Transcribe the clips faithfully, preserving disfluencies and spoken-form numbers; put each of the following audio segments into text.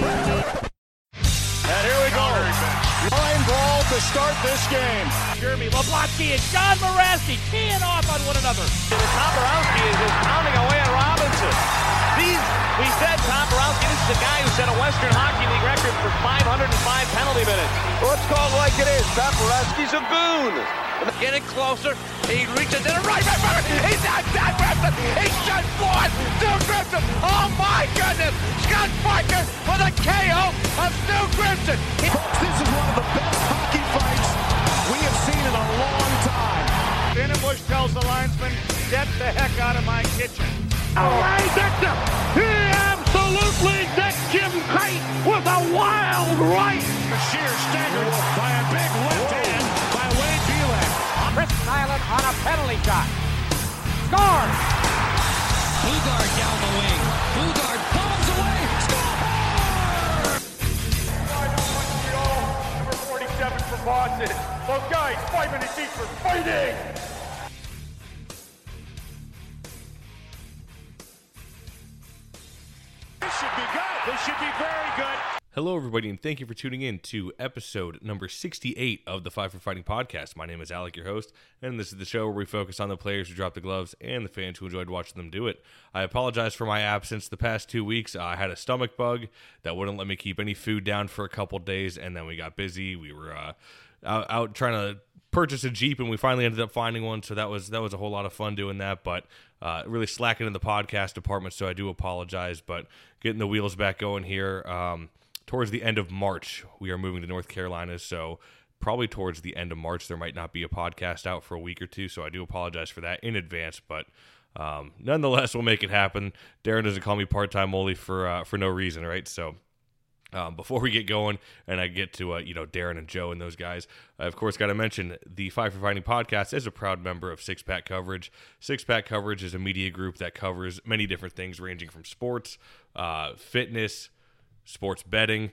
And here we go. Line brawl to start this game. Jeremy Leposki and John Maraski keying off on one another. Toporowski is just pounding away at Robinson. These, we said Toporowski, this is the guy who set a Western Hockey League record for five hundred five penalty minutes. Well, it's called like it is. Toporowski's a goon. Getting closer. He reaches in a right river. He's not John Grimson. He's just floored. Stu Grimson. Oh, my goodness. Scott Parker with a K O of Stu Grimson. He- this is one of the best hockey fights we have seen in a long time. Vinnie Bush tells the linesman, get the heck out of my kitchen. Oh, he decked him. He absolutely decked Jim Crate with a wild right. A sheer staggered by a big left hand. Chris Nyland on a penalty shot. Score! Pugar down the wing. Pugar bombs away. Score! Number forty-seven for Boston. Those guys, five minutes each for fighting! This should be good. This should be very good. Hello, everybody, and thank you for tuning in to episode number sixty-eight of the Five for Fighting podcast. My name is Alec, your host, and this is the show where we focus on the players who dropped the gloves and the fans who enjoyed watching them do it. I apologize for my absence the past two weeks. I had a stomach bug that wouldn't let me keep any food down for a couple days, and then we got busy. We were uh, out, out trying to purchase a Jeep, and we finally ended up finding one, so that was that was a whole lot of fun doing that, but uh, really slacking in the podcast department, so I do apologize, but getting the wheels back going here. Um, Towards the end of March, we are moving to North Carolina, so probably towards the end of March, there might not be a podcast out for a week or two, so I do apologize for that in advance, but um, nonetheless, we'll make it happen. Darren doesn't call me part-time Ole for uh, for no reason, right? So um, before we get going and I get to uh, you know Darren and Joe and those guys, I, of course, got to mention the Five for Fighting podcast is a proud member of Six Pack Coverage. Six Pack Coverage is a media group that covers many different things ranging from sports, uh, fitness, sports betting,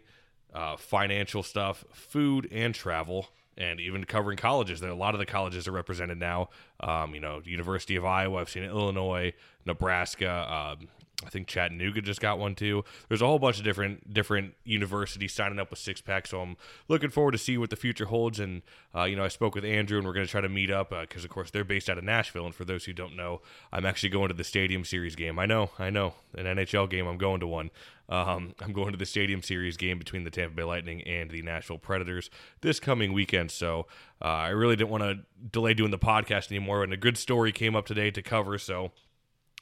uh, financial stuff, food, and travel, and even covering colleges. There, a lot of the colleges are represented now. Um, you know, University of Iowa, I've seen it, Illinois, Nebraska. Um, I think Chattanooga just got one too. There's a whole bunch of different different universities signing up with Six Pack, so I'm looking forward to see what the future holds. And uh, you know, I spoke with Andrew, and we're going to try to meet up because, uh, of course, they're based out of Nashville. And for those who don't know, I'm actually going to the Stadium Series game. I know, I know, an N H L game. I'm going to one. Um, I'm going to the Stadium Series game between the Tampa Bay Lightning and the Nashville Predators this coming weekend. So uh, I really didn't want to delay doing the podcast anymore. And a good story came up today to cover, so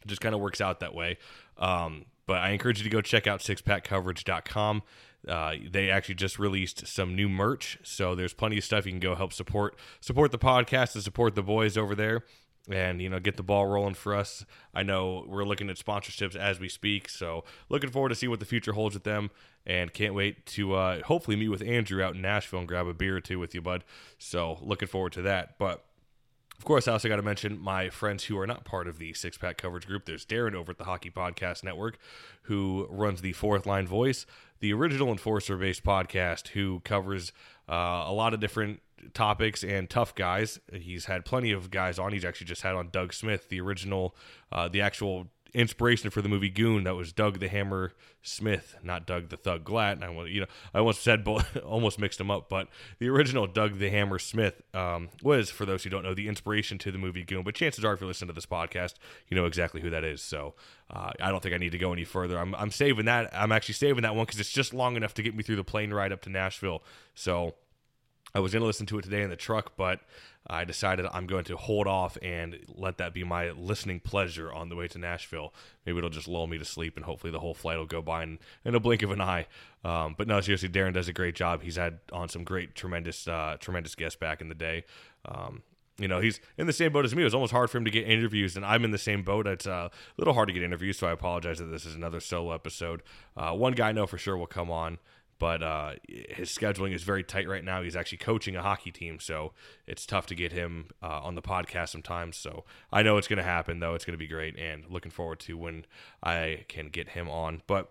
it just kind of works out that way. Um, but I encourage you to go check out six pack coverage dot com. Uh, they actually just released some new merch, so there's plenty of stuff you can go help support. Support the podcast and support the boys over there and, you know, get the ball rolling for us. I know we're looking at sponsorships as we speak, so looking forward to see what the future holds with them and can't wait to uh, hopefully meet with Andrew out in Nashville and grab a beer or two with you, bud. So looking forward to that. But of course, I also got to mention my friends who are not part of the Six Pack Coverage group. There's Darren over at the Hockey Podcast Network, who runs the Fourth Line Voice, the original enforcer-based podcast, who covers uh, a lot of different topics and tough guys. He's had plenty of guys on. He's actually just had on Doug Smith, the original, uh, the actual inspiration for the movie Goon. That was Doug the Hammer Smith, not Doug the Thug Glatt. I you know I almost said both, almost mixed them up, but the original Doug the Hammer Smith um, was, for those who don't know, the inspiration to the movie Goon. But chances are, if you're listening to this podcast, you know exactly who that is. So uh, I don't think I need to go any further. I'm I'm saving that. I'm actually saving that one because it's just long enough to get me through the plane ride up to Nashville. So I was going to listen to it today in the truck, but I decided I'm going to hold off and let that be my listening pleasure on the way to Nashville. Maybe it'll just lull me to sleep, and hopefully the whole flight will go by in, in a blink of an eye. Um, but no, seriously, Darren does a great job. He's had on some great, tremendous, uh, tremendous guests back in the day. Um, you know, he's in the same boat as me. It was almost hard for him to get interviews, and I'm in the same boat. It's uh, a little hard to get interviews, so I apologize that this is another solo episode. Uh, one guy I know for sure will come on. But uh, his scheduling is very tight right now. He's actually coaching a hockey team, so it's tough to get him uh, on the podcast sometimes. So I know it's going to happen, though. It's going to be great, and looking forward to when I can get him on. But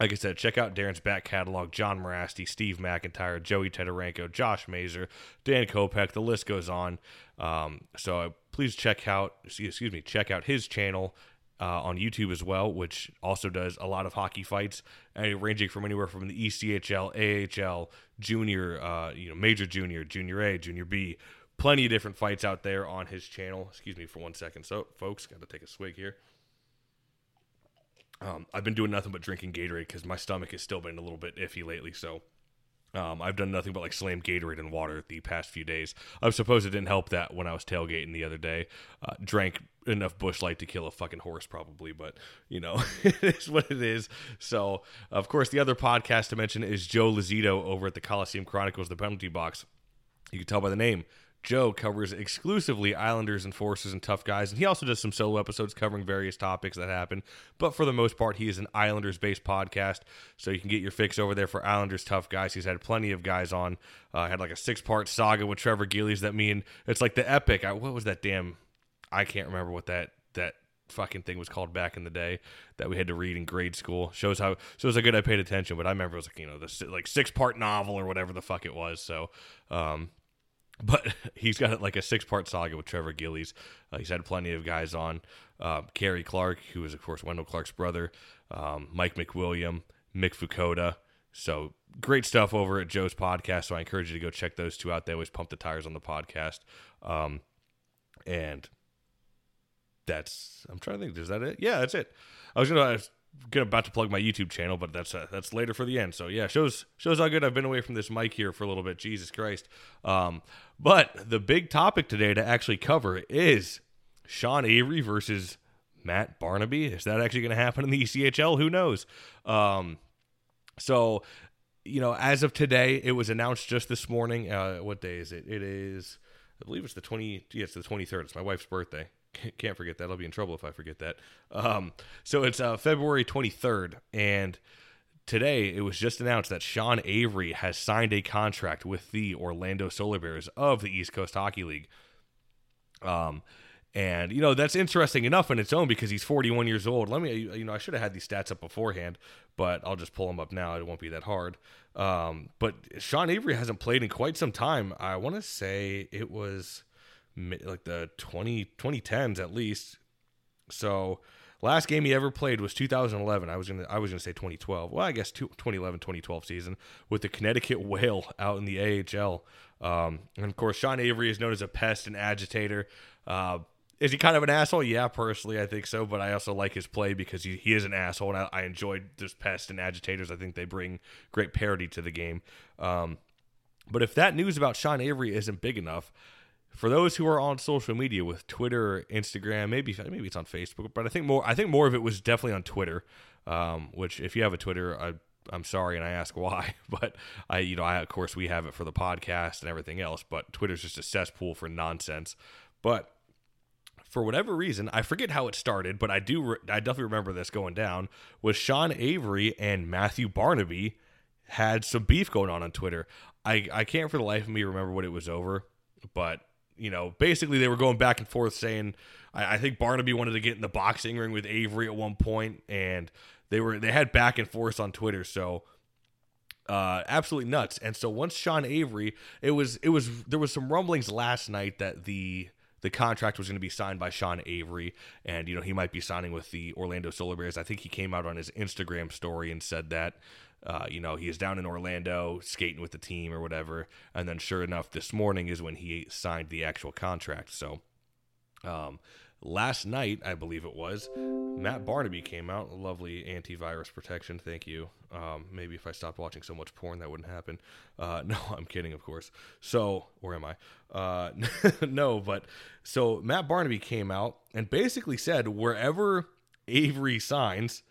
Like I said, check out Darren's back catalog, John Mirasty, Steve McIntyre, Joey Tedarenko, Josh Mazer, Dan Kopech, the list goes on. Um, so please check out, excuse me, check out his channel uh, on YouTube as well, which also does a lot of hockey fights, ranging from anywhere from the E C H L, A H L, junior, uh, you know, major junior, junior A, junior B, plenty of different fights out there on his channel. Excuse me for one second. So folks, got to take a swig here. Um, I've been doing nothing but drinking Gatorade because my stomach has still been a little bit iffy lately. So um, I've done nothing but like slam Gatorade and water the past few days. I suppose it didn't help that when I was tailgating the other day, uh, drank enough Bush Light to kill a fucking horse probably, but you know, it is what it is. So of course the other podcast to mention is Joe Lizito over at the Coliseum Chronicles, The Penalty Box. You can tell by the name. Joe covers exclusively Islanders, Enforcers, and Tough Guys, and he also does some solo episodes covering various topics that happen, but for the most part, he is an Islanders-based podcast, so you can get your fix over there for Islanders, Tough Guys. He's had plenty of guys on. Uh, had like a six-part saga with Trevor Gillies that me and it's like the epic. I, what was that damn... I can't remember what that that fucking thing was called back in the day that we had to read in grade school. Shows how shows how good I paid attention, but I remember it was like, you know, the like six-part novel or whatever the fuck it was, so... um But he's got like a six-part saga with Trevor Gillies. Uh, he's had plenty of guys on. Uh, Kerry Clark, who is, of course, Wendell Clark's brother. Um, Mike McWilliam, Mick Fukoda. So great stuff over at Joe's podcast. So I encourage you to go check those two out. They always pump the tires on the podcast. Um, and that's, I'm trying to think, is that it? Yeah, that's it. I was going to... Good, about to plug my YouTube channel, but that's uh, that's later for the end. So yeah, shows shows how good I've been away from this mic here for a little bit. Jesus Christ! Um, but the big topic today to actually cover is Sean Avery versus Matt Barnaby. Is that actually going to happen in the E C H L? Who knows? Um, so you know, as of today, it was announced just this morning. Uh, what day is it? It is, I believe it's the twenty. Yeah, it's the twenty-third. It's my wife's birthday. Can't forget that. I'll be in trouble if I forget that. Um, so it's uh, February twenty-third, and today it was just announced that Sean Avery has signed a contract with the Orlando Solar Bears of the East Coast Hockey League. Um, and, you know, that's interesting enough in its own because he's forty-one years old. Let me, you know, I should have had these stats up beforehand, but I'll just pull them up now. It won't be that hard. Um, but Sean Avery hasn't played in quite some time. I want to say it was... like the twenty, twenty tens at least. So last game he ever played was two thousand eleven. I was going to I was going to say twenty twelve. Well, I guess twenty eleven twenty twelve season with the Connecticut Whale out in the A H L. Um, and of course, Sean Avery is known as a pest and agitator. Uh, is he kind of an asshole? Yeah, personally, I think so. But I also like his play because he, he is an asshole. And I, I enjoyed this pest and agitators. I think they bring great parity to the game. Um, but if that news about Sean Avery isn't big enough, for those who are on social media with Twitter, Instagram, maybe maybe it's on Facebook, but I think more I think more of it was definitely on Twitter. Um, which, if you have a Twitter, I, I'm sorry, and I ask why. But I, you know, I of course we have it for the podcast and everything else. But Twitter's just a cesspool for nonsense. But for whatever reason, I forget how it started, but I do re- I definitely remember this going down was Sean Avery and Matthew Barnaby had some beef going on on Twitter. I I can't for the life of me remember what it was over, but. You know, basically they were going back and forth saying, I, I think Barnaby wanted to get in the boxing ring with Avery at one point, and they were they had back and forth on Twitter, so uh, absolutely nuts. And so once Sean Avery, it was it was there was some rumblings last night that the the contract was going to be signed by Sean Avery, and you know he might be signing with the Orlando Solar Bears. I think he came out on his Instagram story and said that. Uh, you know, he is down in Orlando skating with the team or whatever. And then sure enough, this morning is when he signed the actual contract. So um, last night, I believe it was, Matt Barnaby came out. Lovely antivirus protection. Thank you. Um, maybe if I stopped watching so much porn, that wouldn't happen. Uh, no, I'm kidding, of course. So, or am I? Uh, no, but so Matt Barnaby came out and basically said wherever Avery signs,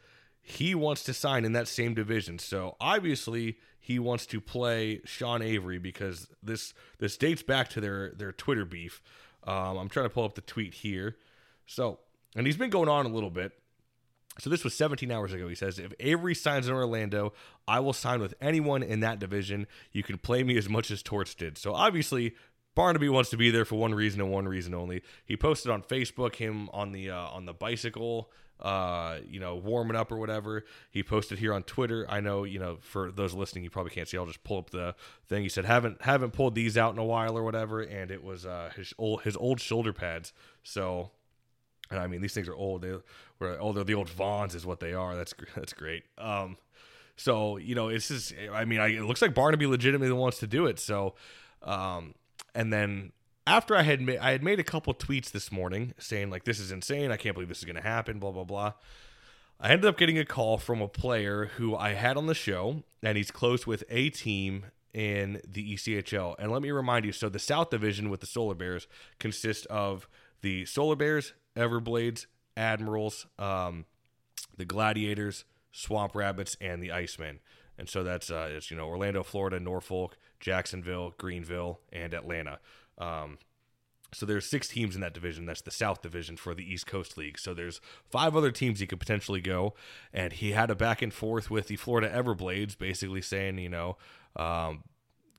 he wants to sign in that same division. So obviously he wants to play Sean Avery because this this dates back to their, their Twitter beef. Um, I'm trying to pull up the tweet here. So, and he's been going on a little bit. So this was seventeen hours ago. He says, if Avery signs in Orlando, I will sign with anyone in that division. You can play me as much as Torch did. So obviously Barnaby wants to be there for one reason and one reason only. He posted on Facebook him on the uh, on the bicycle, uh, you know, warming up or whatever. He posted here on Twitter. I know, you know, for those listening, you probably can't see. I'll just pull up the thing. He said, "Haven't haven't pulled these out in a while or whatever," and it was uh, his old his old shoulder pads. So, and I mean, these things are old. They were oh, they're the old Vons is what they are. That's that's great. Um, so you know, it's just I mean, I, it looks like Barnaby legitimately wants to do it. So, um. And then after I had made I had made a couple tweets this morning saying, like, this is insane. I can't believe this is going to happen, blah, blah, blah. I ended up getting a call from a player who I had on the show, and he's close with a team in the E C H L. And let me remind you, so the South Division with the Solar Bears consists of the Solar Bears, Everblades, Admirals, um, the Gladiators, Swamp Rabbits, and the Icemen. And so that's, uh, it's, you know, Orlando, Florida, Norfolk, Jacksonville, Greenville, and Atlanta. Um, so there's six teams in that division. That's the South Division for the East Coast League. So there's five other teams he could potentially go. And he had a back and forth with the Florida Everblades, basically saying, you know, um,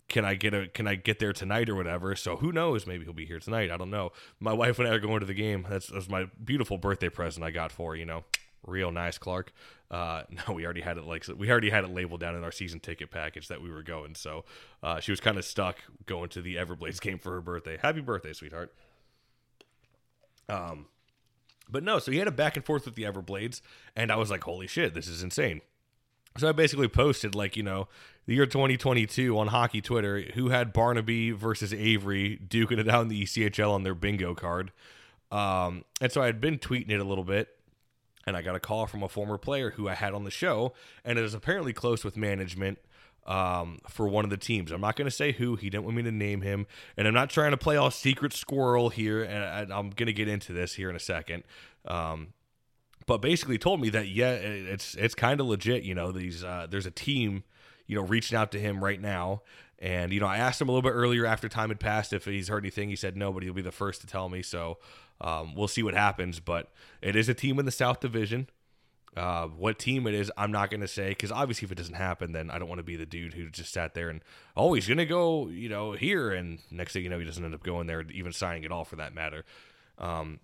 can I get a, can I get there tonight or whatever? So who knows? Maybe he'll be here tonight. I don't know. My wife and I are going to the game. That's, that was my beautiful birthday present I got for, you know. Real nice, Clark. Uh, no, we already had it like we already had it labeled down in our season ticket package that we were going. So uh, she was kind of stuck going to the Everblades game for her birthday. Happy birthday, sweetheart. Um, but no, so he had a back and forth with the Everblades, and I was like, holy shit, this is insane. So I basically posted, like, you know, the year twenty twenty-two on hockey Twitter, who had Barnaby versus Avery duking it out in the E C H L on their bingo card. Um, and so I had been tweeting it a little bit. And I got a call from a former player who I had on the show, and is apparently close with management um, for one of the teams. I'm not going to say who. He didn't want me to name him, and I'm not trying to play all secret squirrel here, and I, I'm going to get into this here in a second. Um, but basically told me that, yeah, it's it's kind of legit. You know, these uh, there's a team, you know, reaching out to him right now. And, you know, I asked him a little bit earlier after time had passed if he's heard anything. He said no, but he'll be the first to tell me, so... Um, we'll see what happens, but it is a team in the South Division. Uh, what team it is, I'm not going to say, because obviously if it doesn't happen, then I don't want to be the dude who just sat there and, oh, he's going to go, you know, here, and next thing you know, he doesn't end up going there, even signing at all for that matter. Um,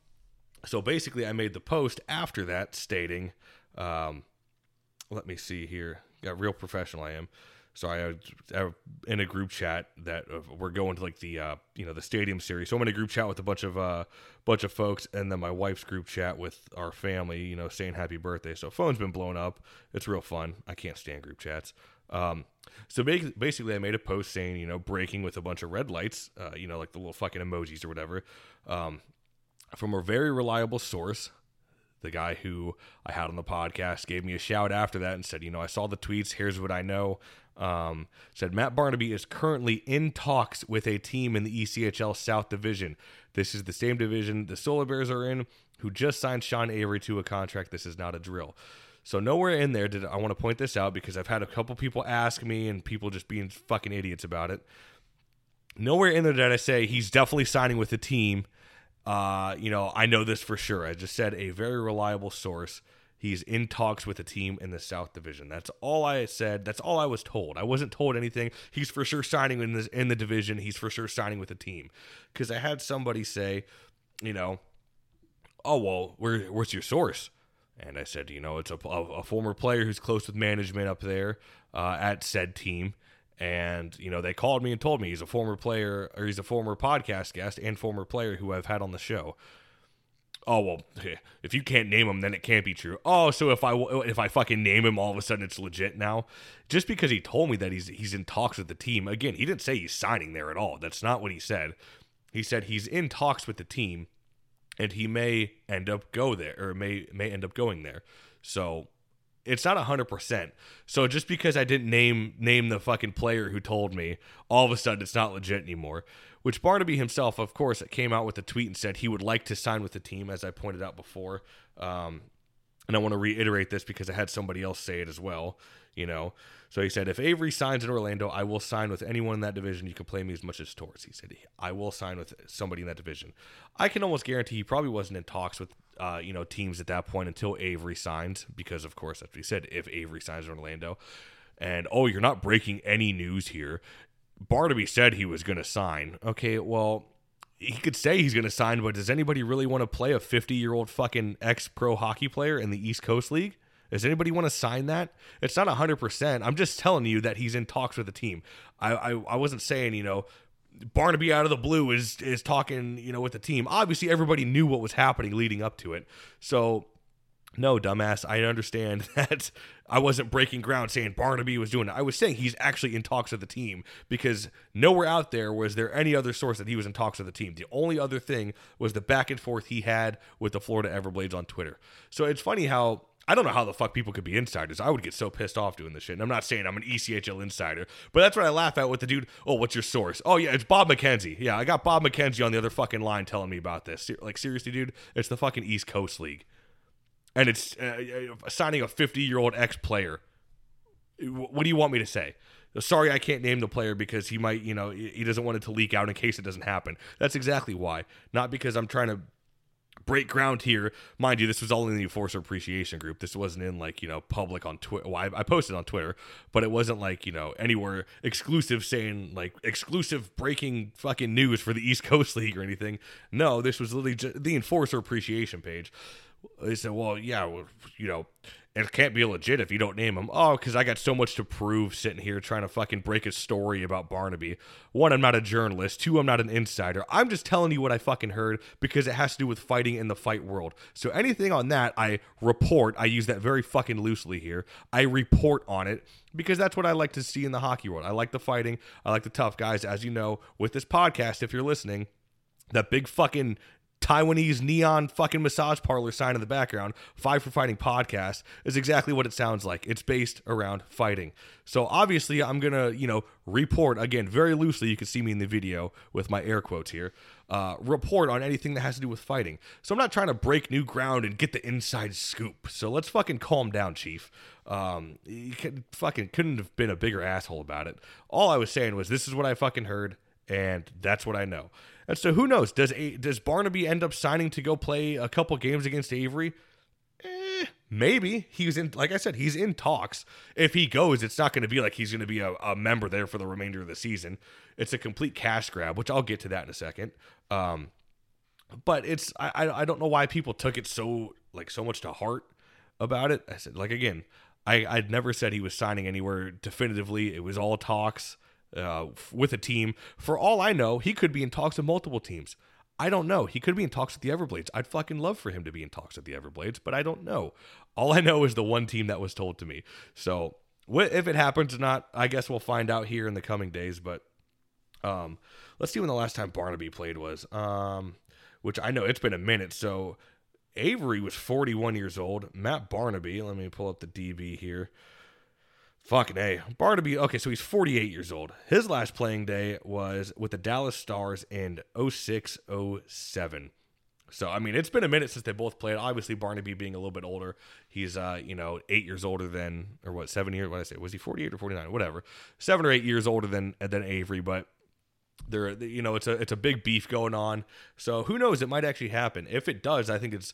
so basically I made the post after that stating, um, let me see here, got real professional I am. So I, I in a group chat that we're going to like the uh, you know the stadium series. So I'm in a group chat with a bunch of uh, bunch of folks, and then my wife's group chat with our family. You know, saying happy birthday. So phone's been blown up. It's real fun. I can't stand group chats. Um, so basically, I made a post saying, you know, breaking with a bunch of red lights. Uh, you know, like the little fucking emojis or whatever, um, from a very reliable source. The guy who I had on the podcast gave me a shout after that and said, you know, I saw the tweets. Here's what I know. Um, said Matt Barnaby is currently in talks with a team in the E C H L South Division. This is the same division the Solar Bears are in, who just signed Sean Avery to a contract. This is not a drill. So nowhere in there did I want to point this out, because I've had a couple people ask me and people just being fucking idiots about it. Nowhere in there did I say he's definitely signing with the team. Uh, you know, I know this for sure. I just said a very reliable source. He's in talks with a team in the South Division. That's all I said. That's all I was told. I wasn't told anything. He's for sure signing in this in the division. He's for sure signing with a team. Because I had somebody say, you know, oh, well, where, where's your source? And I said, you know, it's a, a, a former player who's close with management up there uh, at said team. And, you know, they called me and told me he's a former player, or he's a former podcast guest and former player who I've had on the show. Oh, well, if you can't name him, then it can't be true. Oh, so if I if I fucking name him, all of a sudden it's legit now? Just because he told me that he's he's in talks with the team. Again, he didn't say he's signing there at all. That's not what he said. He said he's in talks with the team, and he may end up go there, or may may end up going there. So it's not one hundred percent. So just because I didn't name name the fucking player who told me, all of a sudden it's not legit anymore. Which Barnaby himself, of course, came out with a tweet and said he would like to sign with the team, as I pointed out before. Um, and I want to reiterate this because I had somebody else say it as well. You know, so he said, if Avery signs in Orlando, I will sign with anyone in that division. You can play me as much as Torres. He said, I will sign with somebody in that division. I can almost guarantee he probably wasn't in talks with, uh, you know, teams at that point until Avery signs, because, of course, that's what he said, if Avery signs in Orlando. And, oh, you're not breaking any news here. Barnaby said he was going to sign. Okay, well, he could say he's going to sign, but does anybody really want to play a fifty-year-old fucking ex-pro hockey player in the East Coast League? Does anybody want to sign that? It's not one hundred percent. I'm just telling you that he's in talks with the team. I, I, I wasn't saying, you know, Barnaby out of the blue is is talking, you know, with the team. Obviously, everybody knew what was happening leading up to it. So, no, dumbass, I understand that I wasn't breaking ground saying Barnaby was doing it. I was saying he's actually in talks with the team because nowhere out there was there any other source that he was in talks with the team. The only other thing was the back and forth he had with the Florida Everblades on Twitter. So it's funny how, I don't know how the fuck people could be insiders. I would get so pissed off doing this shit. And I'm not saying I'm an E C H L insider, but that's what I laugh at with the dude. Oh, what's your source? Oh, yeah, it's Bob McKenzie. Yeah, I got Bob McKenzie on the other fucking line telling me about this. Like, seriously, dude, it's the fucking East Coast League. And it's uh, signing a fifty-year-old ex-player. What do you want me to say? Sorry, I can't name the player because he might, you know, he doesn't want it to leak out in case it doesn't happen. That's exactly why. Not because I'm trying to break ground here. Mind you, this was all in the Enforcer Appreciation Group. This wasn't in, like, you know, public on Twitter. Well, I, I posted on Twitter, but it wasn't, like, you know, anywhere exclusive saying, like, exclusive breaking fucking news for the East Coast League or anything. No, this was literally just the Enforcer Appreciation page. They said, well, yeah, well, you know, it can't be legit if you don't name him. Oh, because I got so much to prove sitting here trying to fucking break a story about Barnaby. One, I'm not a journalist. Two, I'm not an insider. I'm just telling you what I fucking heard because it has to do with fighting in the fight world. So anything on that, I report. I use that very fucking loosely here. I report on it because that's what I like to see in the hockey world. I like the fighting. I like the tough guys. As you know, with this podcast, if you're listening, that big fucking Taiwanese neon fucking massage parlor sign in the background, Five for Fighting podcast, is exactly what it sounds like. It's based around fighting. So obviously I'm going to, you know, report, again, very loosely, you can see me in the video with my air quotes here, uh, report on anything that has to do with fighting. So I'm not trying to break new ground and get the inside scoop. So let's fucking calm down, Chief. Um, you can, fucking couldn't have been a bigger asshole about it. All I was saying was this is what I fucking heard, and that's what I know. And so who knows? Does a, does Barnaby end up signing to go play a couple games against Avery? Eh, maybe. He's in, like I said, he's in talks. If he goes, it's not going to be like he's going to be a, a member there for the remainder of the season. It's a complete cash grab, which I'll get to that in a second. Um, but it's I I don't know why people took it so like so much to heart about it. I said, like, again, I I'd never said he was signing anywhere definitively. It was all talks. Uh, with a team. For all I know, he could be in talks with multiple teams. I don't know. He could be in talks with the Everblades. I'd fucking love for him to be in talks with the Everblades, but I don't know. All I know is the one team that was told to me. So wh- if it happens or not, I guess we'll find out here in the coming days. But um, let's see when the last time Barnaby played was, um, which I know it's been a minute. So Avery was forty-one years old. Matt Barnaby, let me pull up the D B here. Fucking A. Barnaby, okay, so he's forty-eight years old. His last playing day was with the Dallas Stars in oh six oh seven. So, I mean, it's been a minute since they both played. Obviously, Barnaby being a little bit older. He's, uh, you know, eight years older than, or what, seven years? What did I say? Was he forty-eight or forty-nine? Whatever. Seven or eight years older than than Avery, but there, you know, it's a it's a big beef going on. So, who knows? It might actually happen. If it does, I think it's,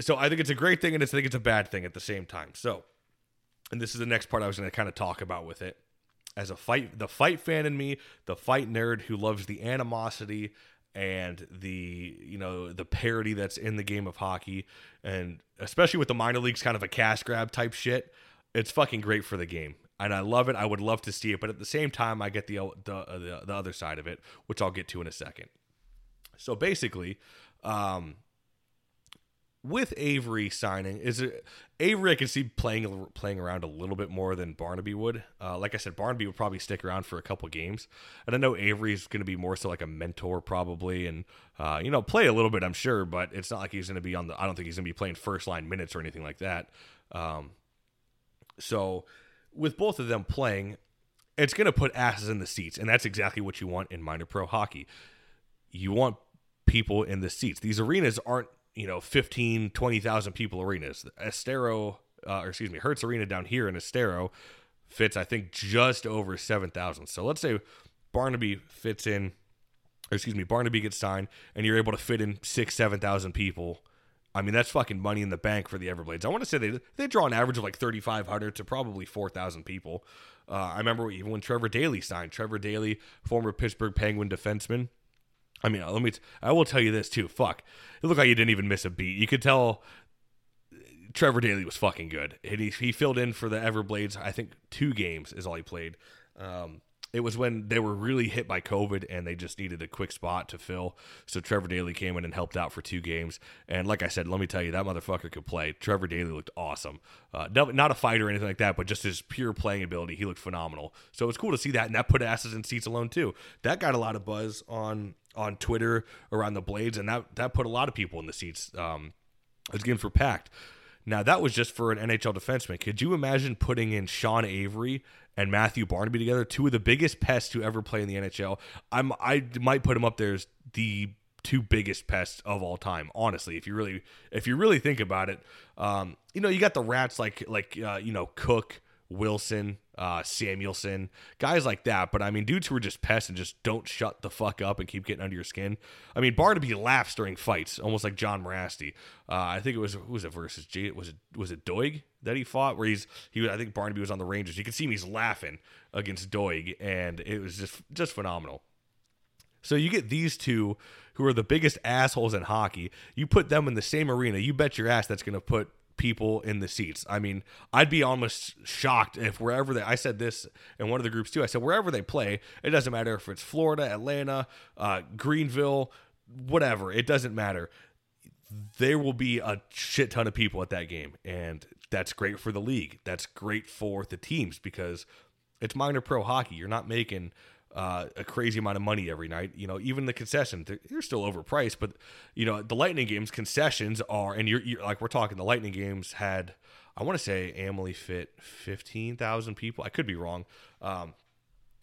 so I think it's a great thing, and I think it's a bad thing at the same time. So, and this is the next part I was going to kind of talk about with it. As a fight, the fight fan in me, the fight nerd who loves the animosity and the, you know, the parody that's in the game of hockey, and especially with the minor leagues, kind of a cash grab type shit, it's fucking great for the game. And I love it. I would love to see it. But at the same time, I get the the, the, the other side of it, which I'll get to in a second. So basically, um, with Avery signing, is it, Avery I can see playing playing around a little bit more than Barnaby would. Uh, like I said, Barnaby would probably stick around for a couple games, and I know Avery's going to be more so like a mentor probably, and uh, you know, play a little bit, I'm sure, but it's not like he's going to be on the. I don't think he's going to be playing first line minutes or anything like that. Um, so with both of them playing, it's going to put asses in the seats, and that's exactly what you want in minor pro hockey. You want people in the seats. These arenas aren't, you know, fifteen, twenty thousand people arenas. Estero, uh, or excuse me, Hertz Arena down here in Estero fits, I think, just over seven thousand. So let's say Barnaby fits in, or excuse me, Barnaby gets signed, and you're able to fit in six, seven thousand people I mean, that's fucking money in the bank for the Everblades. I want to say they they draw an average of like thirty-five hundred to probably four thousand people. Uh, I remember even when Trevor Daley signed. Trevor Daley, former Pittsburgh Penguin defenseman. I mean, let me. T- I will tell you this too. Fuck, it looked like he didn't even miss a beat. You could tell Trevor Daley was fucking good. And he he filled in for the Everblades. I think two games is all he played. Um, it was when they were really hit by COVID and they just needed a quick spot to fill. So Trevor Daley came in and helped out for two games. And like I said, let me tell you, that motherfucker could play. Trevor Daley looked awesome. Uh, not a fighter or anything like that, but just his pure playing ability, he looked phenomenal. So it's cool to see that, and that put asses in seats alone too. That got a lot of buzz on on Twitter around the Blades, and that that put a lot of people in the seats. Um, those games were packed. Now, that was just for an N H L defenseman. Could you imagine putting in Sean Avery and Matthew Barnaby together, two of the biggest pests to ever play in the N H L? I'm, I might put them up there as the two biggest pests of all time, honestly, if you really if you really think about it. Um, you know, you got the rats like, like uh, you know, Cook, Wilson, uh, Samuelson, guys like that. But, I mean, dudes who are just pests and just don't shut the fuck up and keep getting under your skin. I mean, Barnaby laughs during fights, almost like John Mirasty. Uh, I think it was, who was it versus G? Was it, was it Doig that he fought where he's, he I think Barnaby was on the Rangers. You can see him, he's laughing against Doig, and it was just, just phenomenal. So you get these two who are the biggest assholes in hockey. You put them in the same arena. You bet your ass that's going to put people in the seats. I mean, I'd be almost shocked if wherever they, I said this in one of the groups too, I said, wherever they play, it doesn't matter if it's Florida, Atlanta, uh, Greenville, whatever, it doesn't matter. There will be a shit ton of people at that game, and that's great for the league. That's great for the teams because it's minor pro hockey. You're not making uh, a crazy amount of money every night. You know, even the concession, they're, they're still overpriced, but you know, the Lightning games concessions are, and you're, you're like, we're talking the Lightning games had, I want to say Amalie fit fifteen thousand people. I could be wrong. Um,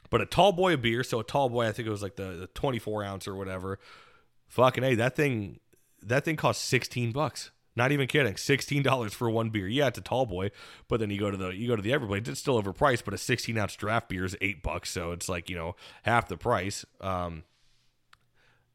but a tall boy of beer. So a tall boy, I think it was like the, the twenty-four ounce or whatever. Fucking A, that thing, That thing costs sixteen bucks. Not even kidding. sixteen dollars for one beer. Yeah, it's a tall boy, but then you go to the you go to the Everblades, it's still overpriced, but a sixteen ounce draft beer is eight bucks, so it's like, you know, half the price. Um,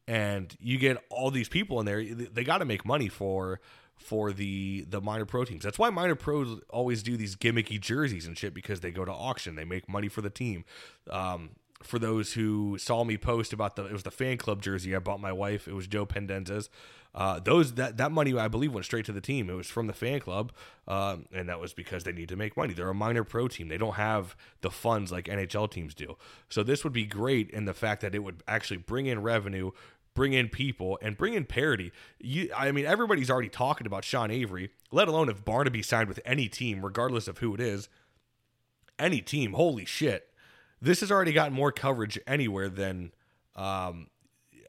and you get all these people in there. They got to make money for for the the minor pro teams. That's why minor pros always do these gimmicky jerseys and shit, because they go to auction. They make money for the team. Um For those who saw me post about the, it was the fan club jersey I bought my wife. It was Joe Pendenza's. Uh, those that that money I believe went straight to the team. It was from the fan club, um, and that was because they need to make money. They're a minor pro team. They don't have the funds like N H L teams do. So this would be great in the fact that it would actually bring in revenue, bring in people, and bring in parity. You, I mean, everybody's already talking about Sean Avery. Let alone if Barnaby signed with any team, regardless of who it is, any team. Holy shit. This has already gotten more coverage anywhere than um,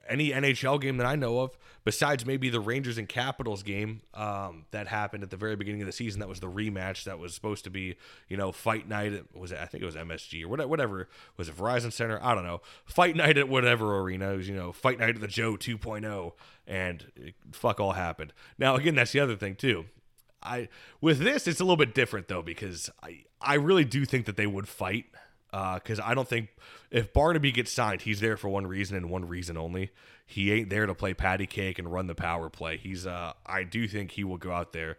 any N H L game that I know of, besides maybe the Rangers and Capitals game um, that happened at the very beginning of the season. That was the rematch that was supposed to be, you know, fight night. At, was it, I think it was M S G or whatever. whatever. Was it Verizon Center? I don't know. Fight night at whatever arena. It was, you know, fight night at the Joe two point oh, and it, fuck all happened. Now, again, that's the other thing, too. I With this, it's a little bit different, though, because I, I really do think that they would fight. Because uh, I don't think if Barnaby gets signed, he's there for one reason and one reason only. He ain't there to play patty cake and run the power play. He's uh, I do think he will go out there.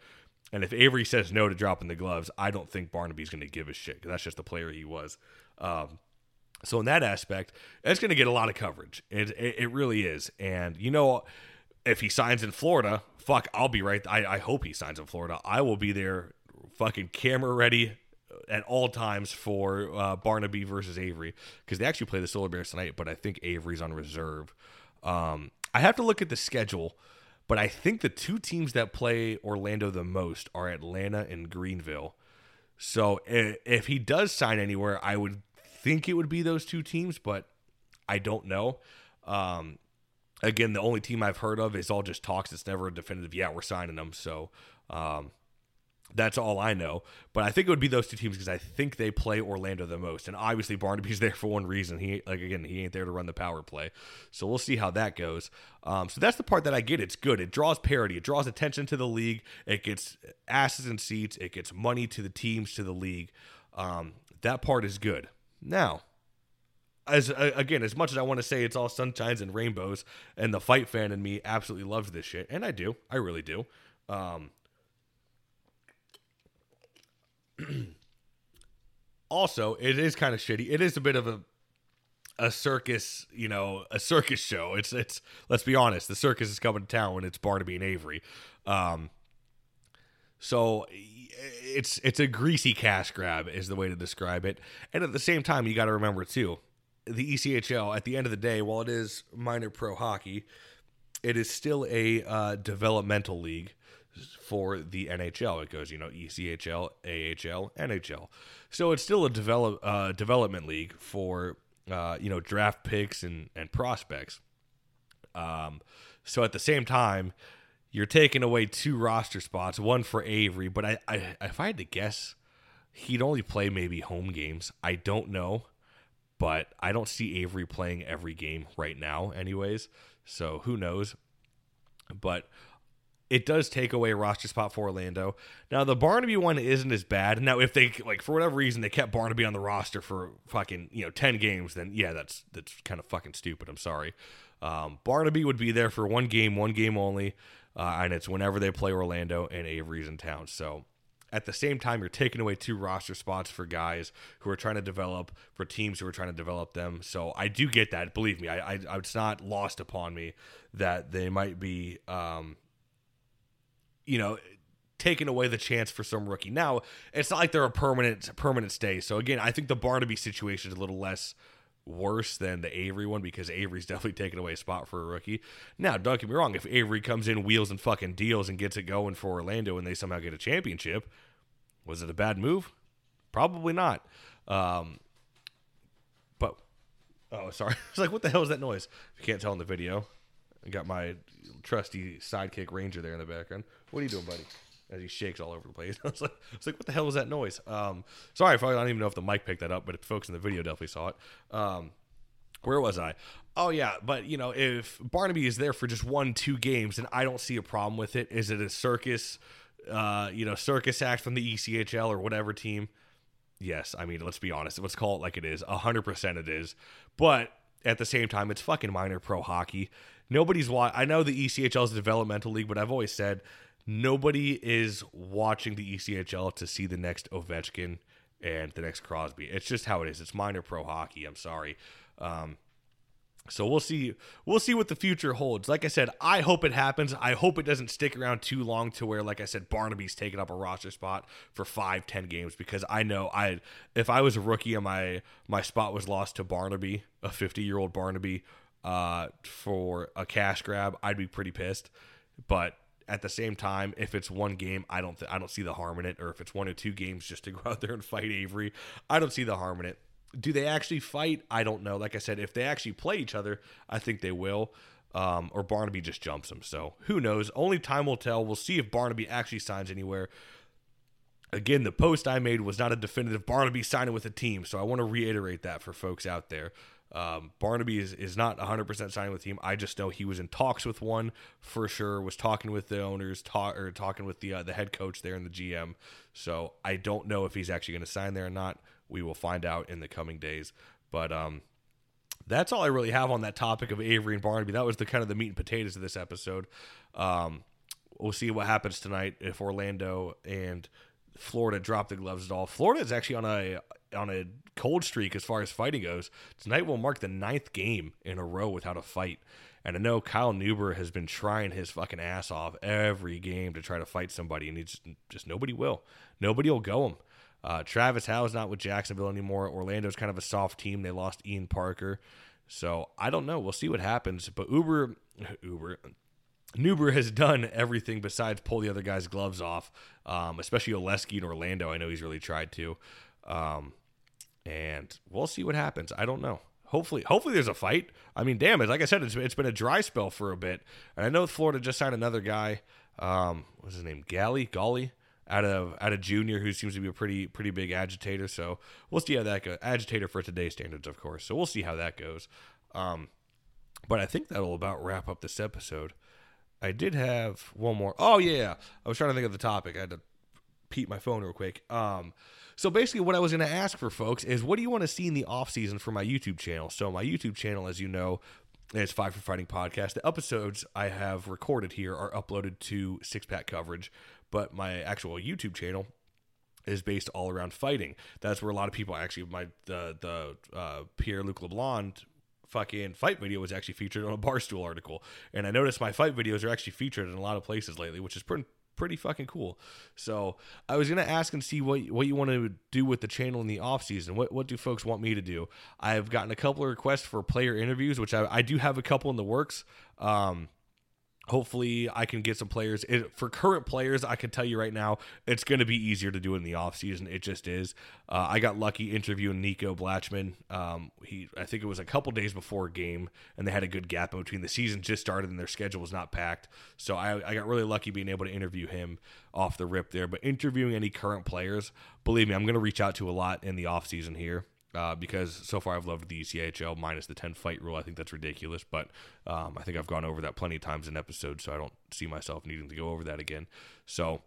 And if Avery says no to dropping the gloves, I don't think Barnaby's going to give a shit. Because that's just the player he was. Um, so in that aspect, that's going to get a lot of coverage. It, it it really is. And, you know, if he signs in Florida, fuck, I'll be right. I, I hope he signs in Florida. I will be there fucking camera ready at all times for uh, Barnaby versus Avery, because they actually play the Solar Bears tonight, but I think Avery's on reserve. Um, I have to look at the schedule, but I think the two teams that play Orlando the most are Atlanta and Greenville. So if, if he does sign anywhere, I would think it would be those two teams, but I don't know. Um, again, the only team I've heard of is all just talks. It's never a definitive, yeah, we're signing them. So, um, that's all I know, but I think it would be those two teams because I think they play Orlando the most, and obviously Barnaby's there for one reason. He, like again, he ain't there to run the power play, so we'll see how that goes. Um, so that's the part that I get. It's good. It draws parity. It draws attention to the league. It gets asses in seats. It gets money to the teams, to the league. Um, that part is good. Now, as uh, again, as much as I want to say it's all sunshines and rainbows, and the fight fan in me absolutely loves this shit, and I do. I really do. Um, also, it is kind of shitty. It is a bit of a a circus, you know, a circus show. It's it's. Let's be honest, the circus is coming to town when it's Barnaby and Avery. Um, so it's it's a greasy cash grab is the way to describe it. And at the same time, you got to remember too, the E C H L at the end of the day, while it is minor pro hockey, it is still a uh, developmental league for the N H L. It goes, you know, E C H L, A H L, N H L. So it's still a develop uh, development league for, uh, you know, draft picks and, and prospects. Um, so at the same time, you're taking away two roster spots, one for Avery. But I, I, if I had to guess, he'd only play maybe home games. I don't know. But I don't see Avery playing every game right now anyways. So who knows? But it does take away a roster spot for Orlando. Now the Barnaby one isn't as bad. Now if they like for whatever reason they kept Barnaby on the roster for fucking, you know, ten games, then yeah, that's that's kind of fucking stupid. I'm sorry. Um, Barnaby would be there for one game, one game only, uh, and it's whenever they play Orlando and Avery's in town. So at the same time, you're taking away two roster spots for guys who are trying to develop, for teams who are trying to develop them. So I do get that. Believe me, I, I it's not lost upon me that they might be, um, you know, taking away the chance for some rookie. Now, it's not like they're a permanent permanent stay. So again, I think the Barnaby situation is a little less worse than the Avery one because Avery's definitely taking away a spot for a rookie. Now, don't get me wrong, if Avery comes in wheels and fucking deals and gets it going for Orlando and they somehow get a championship, was it a bad move? Probably not. Um, but, oh, sorry. I was like, what the hell is that noise? If you can't tell in the video, I got my trusty sidekick Ranger there in the background. What are you doing, buddy? As he shakes all over the place. I was like, I was like, what the hell was that noise? Um, sorry, if I, I don't even know if the mic picked that up, but if folks in the video definitely saw it. Um, where was I? Oh, yeah, but, you know, if Barnaby is there for just one, two games, then I don't see a problem with it. Is it a circus, uh, you know, circus act from the E C H L or whatever team? Yes, I mean, let's be honest. Let's call it like it is. one hundred percent it is. But at the same time, it's fucking minor pro hockey. Nobody's watching. I know the E C H L is a developmental league, but I've always said, nobody is watching the E C H L to see the next Ovechkin and the next Crosby. It's just how it is. It's minor pro hockey. I'm sorry. Um, so we'll see. We'll see what the future holds. Like I said, I hope it happens. I hope it doesn't stick around too long to where, like I said, Barnaby's taking up a roster spot for five, ten games. Because I know I, if I was a rookie and my my spot was lost to Barnaby, a fifty-year-old Barnaby, uh, for a cash grab, I'd be pretty pissed. But at the same time, if it's one game, I don't th- I don't see the harm in it. Or if it's one or two games just to go out there and fight Avery, I don't see the harm in it. Do they actually fight? I don't know. Like I said, if they actually play each other, I think they will. Um, or Barnaby just jumps them. So who knows? Only time will tell. We'll see if Barnaby actually signs anywhere. Again, the post I made was not a definitive Barnaby signing with a team. So I want to reiterate that for folks out there. Um, Barnaby is, is not one hundred percent signing with the team. I just know he was in talks with one for sure, was talking with the owners, talk, or talking with the uh, the head coach there and the G M. So I don't know if he's actually going to sign there or not. We will find out in the coming days. But um, that's all I really have on that topic of Avery and Barnaby. That was the kind of the meat and potatoes of this episode. Um, we'll see what happens tonight if Orlando and Florida drop the gloves at all. Florida is actually on a on a cold streak as far as fighting goes. Tonight will mark the ninth game in a row without a fight. And I know Kyle Neuber has been trying his fucking ass off every game to try to fight somebody, and he just, just nobody will. Nobody will go him. Uh, Travis Howe's not with Jacksonville anymore. Orlando's kind of a soft team. They lost Ian Parker. So I don't know. We'll see what happens. But Uber, Uber, Neuber has done everything besides pull the other guy's gloves off, um, especially Oleski in Orlando. I know he's really tried to. Um, And we'll see what happens. I don't know. Hopefully, hopefully there's a fight. I mean, damn it. Like I said, it's, it's been a dry spell for a bit. And I know Florida just signed another guy. Um, what's his name? Gally? Gally? Out of out of junior, who seems to be a pretty pretty big agitator. So we'll see how that goes. Agitator for today's standards, of course. So we'll see how that goes. Um, but I think that'll about wrap up this episode. I did have one more. Oh, yeah. I was trying to think of the topic. I had to peep my phone real quick. Um... So basically what I was going to ask for folks is, what do you want to see in the off season for my YouTube channel? So my YouTube channel, as you know, It's Five for Fighting podcast. The episodes I have recorded here are uploaded to Six Pack Coverage, but my actual YouTube channel is based all around fighting. That's where a lot of people actually, my the the uh, Pierre-Luc LeBlond fucking fight video was actually featured on a Barstool article, and I noticed my fight videos are actually featured in a lot of places lately, which is pretty pretty fucking cool. So I was gonna ask and see what what you want to do with the channel in the off season. What what do folks want me to do? I've gotten a couple of requests for player interviews, which I, I do have a couple in the works. Um, Hopefully I can get some players. It, for current players, I can tell you right now, it's going to be easier to do in the offseason. It just is. Uh, I got lucky interviewing Nico Blatchman. Um, he, I think it was a couple days before a game, and they had a good gap in between. The season just started, and their schedule was not packed. So I, I got really lucky being able to interview him off the rip there. But interviewing any current players, believe me, I'm going to reach out to a lot in the offseason here. Uh, because so far I've loved the E C H L minus the ten-fight rule. I think that's ridiculous, but um, I think I've gone over that plenty of times in episodes, so I don't see myself needing to go over that again. So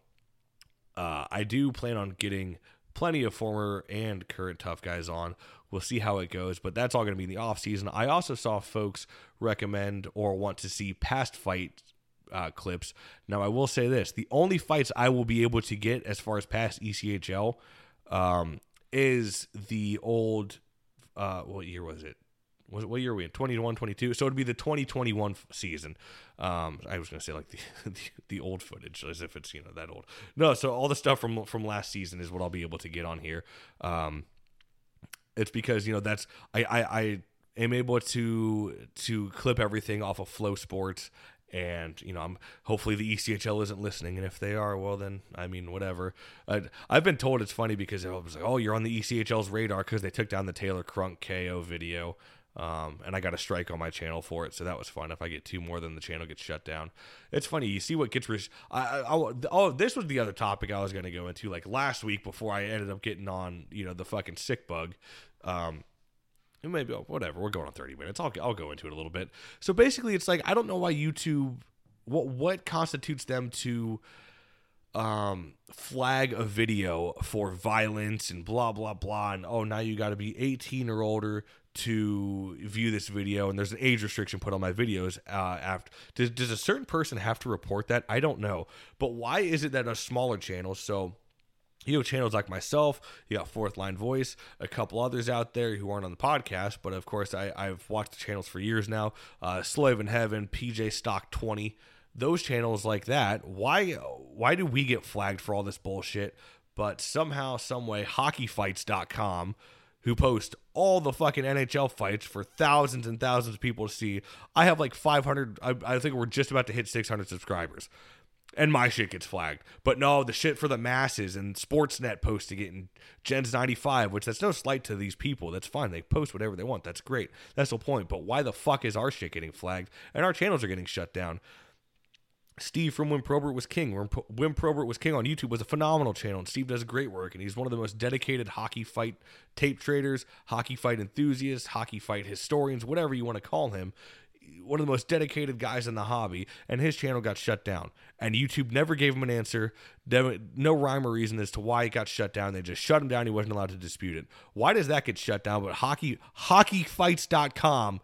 uh, I do plan on getting plenty of former and current tough guys on. We'll see how it goes, but that's all going to be in the offseason. I also saw folks recommend or want to see past fights. Uh, clips. Now, I will say this. The only fights I will be able to get as far as past E C H L um is the old, uh, what year was it? Was it, what year are we in? twenty-one, twenty-two So it'd be the twenty twenty-one season. Um, I was going to say like the, the the old footage as if it's, you know, that old. No, so all the stuff from, from last season is what I'll be able to get on here. Um, it's because, you know, that's, I, I, I am able to, to clip everything off of Flow Sports. And, you know, I'm hopefully the E C H L isn't listening. And if they are, well, then, I mean, whatever. I, I've been told it's funny because it was like, oh, you're on the E C H L's radar because they took down the Taylor Crunk K O video. Um, and I got a strike on my channel for it. So that was fun. If I get two more, then the channel gets shut down. It's funny. You see what gets... Re- I, I, I, oh, this was the other topic I was going to go into. Like last week before I ended up getting on, you know, the fucking sick bug. Um Maybe oh, whatever. We're going on thirty minutes. I'll I'll go into it a little bit. So basically, it's like I don't know why YouTube. What what constitutes them to, um, flag a video for violence and blah blah blah and oh now you got to be eighteen or older to view this video and there's an age restriction put on my videos. Uh, after does does a certain person have to report that? I don't know. But why is it that a smaller channel so? You know, channels like myself, you got Fourth Line Voice, a couple others out there who aren't on the podcast, but of course I, I've watched the channels for years now. Uh, Slave in Heaven, P J Stock twenty, those channels like that. Why why do we get flagged for all this bullshit? But somehow, someway, hockey fights dot com, who post all the fucking N H L fights for thousands and thousands of people to see. I have like five hundred, I, I think we're just about to hit six hundred subscribers. And my shit gets flagged. But no, the shit for the masses and Sportsnet posting it and Gens ninety-five, which that's no slight to these people. That's fine. They post whatever they want. That's great. That's the point. But why the fuck is our shit getting flagged and our channels are getting shut down? Steve from When Probert Was King. When Probert Was King on YouTube was a phenomenal channel, and Steve does great work, and he's one of the most dedicated hockey fight tape traders, hockey fight enthusiasts, hockey fight historians, whatever you want to call him. One of the most dedicated guys in the hobby, and his channel got shut down. And YouTube never gave him an answer. No rhyme or reason as to why it got shut down. They just shut him down. He wasn't allowed to dispute it. Why does that get shut down? But hockey, hockey fights dot com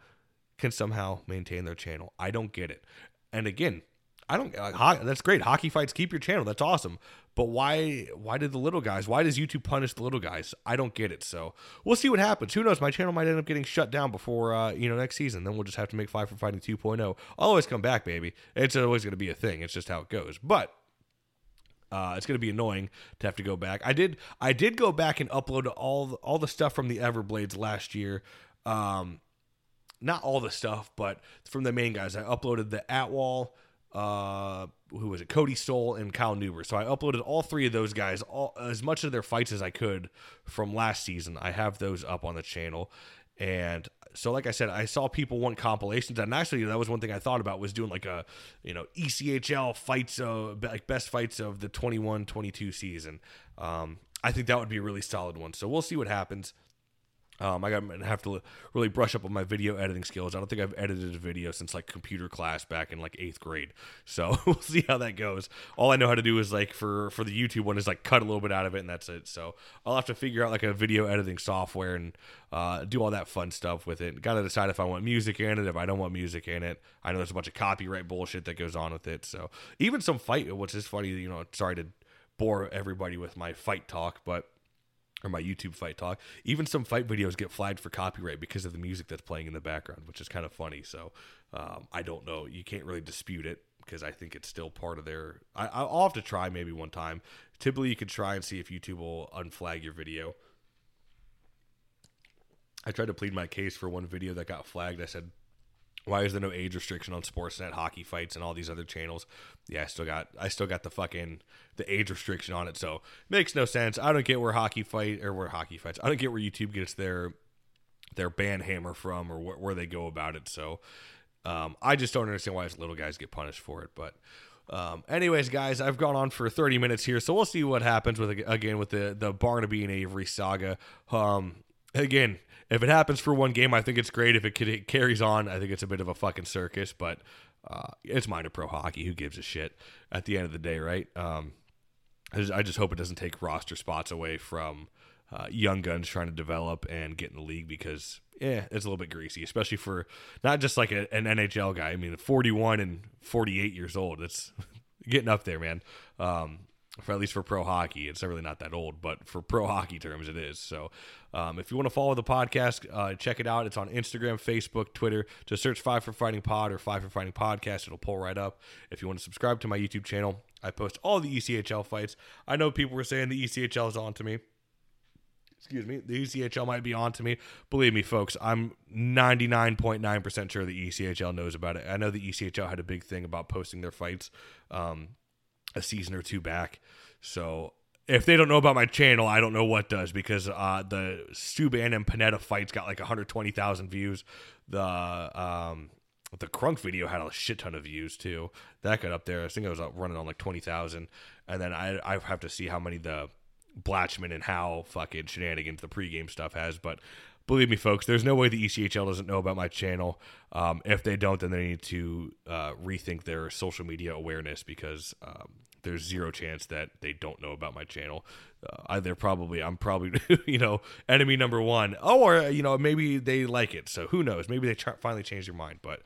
can somehow maintain their channel. I don't get it. And again, I don't. Uh, ho- that's great. Hockey Fights, keep your channel. That's awesome. But why? Why did the little guys? Why does YouTube punish the little guys? I don't get it. So we'll see what happens. Who knows? My channel might end up getting shut down before uh, you know next season. Then we'll just have to make Five for Fighting two point oh. I'll always come back, baby. It's always going to be a thing. It's just how it goes. But uh, it's going to be annoying to have to go back. I did. I did go back and upload all the, all the stuff from the Everblades last year. Um, not all the stuff, but from the main guys. I uploaded the Atwall. Uh, who was it? Cody Stoll and Kyle Neuber. So I uploaded all three of those guys, all, as much of their fights as I could from last season. I have those up on the channel. And so, like I said, I saw people want compilations. And actually, that was one thing I thought about was doing like a, you know, E C H L fights, of, like best fights of the twenty-one twenty-two season. Um, I think that would be a really solid one. So we'll see what happens. Um, I got to have to really brush up on my video editing skills. I don't think I've edited a video since like computer class back in like eighth grade. So we'll see how that goes. All I know how to do is like for, for the YouTube one is like cut a little bit out of it and that's it. So I'll have to figure out like a video editing software and uh, do all that fun stuff with it. Got to decide if I want music in it, if I don't want music in it. I know there's a bunch of copyright bullshit that goes on with it. So even some fight, which is funny, you know, sorry to bore everybody with my fight talk, but or my YouTube fight talk, even some fight videos get flagged for copyright because of the music that's playing in the background, which is kind of funny. So um, I don't know. You can't really dispute it because I think it's still part of their... I, I'll have to try maybe one time. Typically, you can try and see if YouTube will unflag your video. I tried to plead my case for one video that got flagged. I said, why is there no age restriction on Sportsnet, Hockey Fights, and all these other channels? Yeah, I still got I still got the fucking the age restriction on it, so makes no sense. I don't get where Hockey Fight or where Hockey Fights. I don't get where YouTube gets their their ban hammer from or wh- where they go about it. So um, I just don't understand why these little guys get punished for it. But um, anyways, guys, I've gone on for thirty minutes here, so we'll see what happens with again with the the Barnaby and Avery saga. Um, again. If it happens for one game, I think it's great. If it, could, it carries on, I think it's a bit of a fucking circus, but uh, it's minor pro hockey. Who gives a shit at the end of the day, right? Um, I, just, I just hope it doesn't take roster spots away from uh, young guns trying to develop and get in the league because, yeah, it's a little bit greasy, especially for not just like a, an N H L guy. I mean, forty-one and forty-eight years old, it's getting up there, man. Um For at least for pro hockey, it's really not that old, but for pro hockey terms, it is. So um, if you want to follow the podcast, uh, check it out. It's on Instagram, Facebook, Twitter. Just search Five for Fighting Pod or Five for Fighting Podcast. It'll pull right up. If you want to subscribe to my YouTube channel, I post all the E C H L fights. I know people were saying the E C H L is on to me. Excuse me, the E C H L might be on to me. Believe me, folks, I'm ninety-nine point nine percent sure the E C H L knows about it. I know the E C H L had a big thing about posting their fights. Um a season or two back. So if they don't know about my channel, I don't know what does, because uh, the Subban and Panetta fights got like one hundred twenty thousand views. The um, the Crunk video had a shit ton of views too. That got up there. I think I was running on like twenty thousand. And then I I have to see how many the Blatchman and Howe fucking shenanigans, the pregame stuff has. But believe me, folks, there's no way the E C H L doesn't know about my channel. Um, if they don't, then they need to uh, rethink their social media awareness, because um, there's zero chance that they don't know about my channel. Uh, they're probably, I'm probably, you know, enemy number one. Oh, or, you know, maybe they like it. So who knows? Maybe they try- finally change their mind. But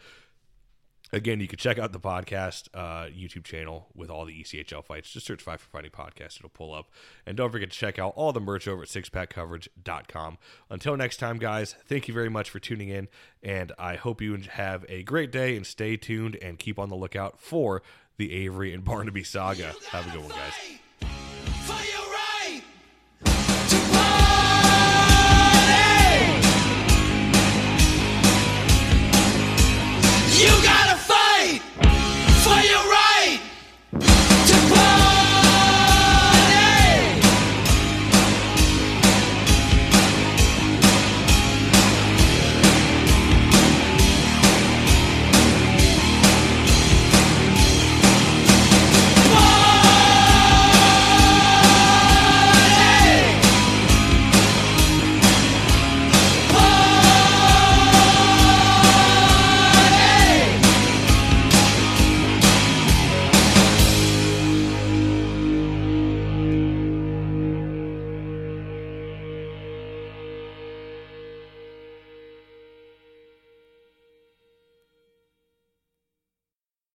again, you can check out the podcast uh, YouTube channel with all the E C H L fights. Just search Five for Fighting Podcast. It'll pull up. And don't forget to check out all the merch over at six pack coverage dot com. Until next time, guys, thank you very much for tuning in, and I hope you have a great day, and stay tuned and keep on the lookout for the Avery and Barnaby saga. Have a good one, guys.